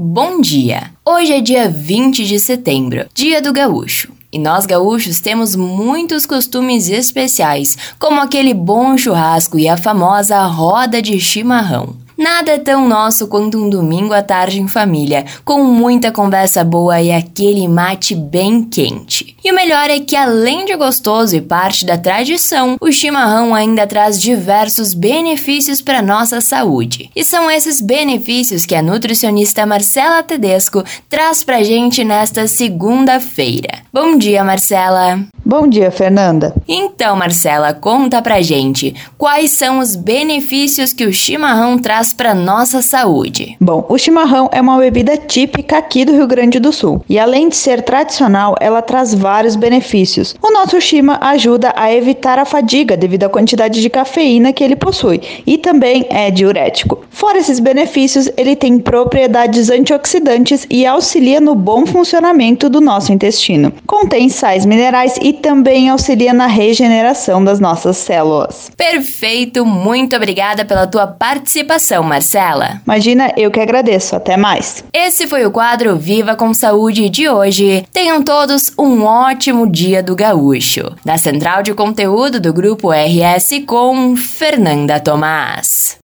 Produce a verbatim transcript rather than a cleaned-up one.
Bom dia! Hoje é dia vinte de setembro, Dia do Gaúcho. E nós gaúchos temos muitos costumes especiais, como aquele bom churrasco e a famosa roda de chimarrão. Nada é tão nosso quanto um domingo à tarde em família, com muita conversa boa e aquele mate bem quente. E o melhor é que, além de gostoso e parte da tradição, o chimarrão ainda traz diversos benefícios para nossa saúde. E são esses benefícios que a nutricionista Marcela Tedesco traz pra gente nesta segunda-feira. Bom dia, Marcela! Bom dia, Fernanda! Então, Marcela, conta pra gente quais são os benefícios que o chimarrão traz pra nossa saúde. Bom, o chimarrão é uma bebida típica aqui do Rio Grande do Sul. E além de ser tradicional, ela traz vários Vários benefícios. O nosso chima ajuda a evitar a fadiga devido à quantidade de cafeína que ele possui e também é diurético. Fora esses benefícios, ele tem propriedades antioxidantes e auxilia no bom funcionamento do nosso intestino. Contém sais minerais e também auxilia na regeneração das nossas células. Perfeito, muito obrigada pela tua participação, Marcela. Imagina, eu que agradeço. Até mais. Esse foi o quadro Viva com Saúde de hoje. Tenham todos um ótimo Ótimo Dia do Gaúcho. Da Central de Conteúdo do Grupo R S com Fernanda Tomás.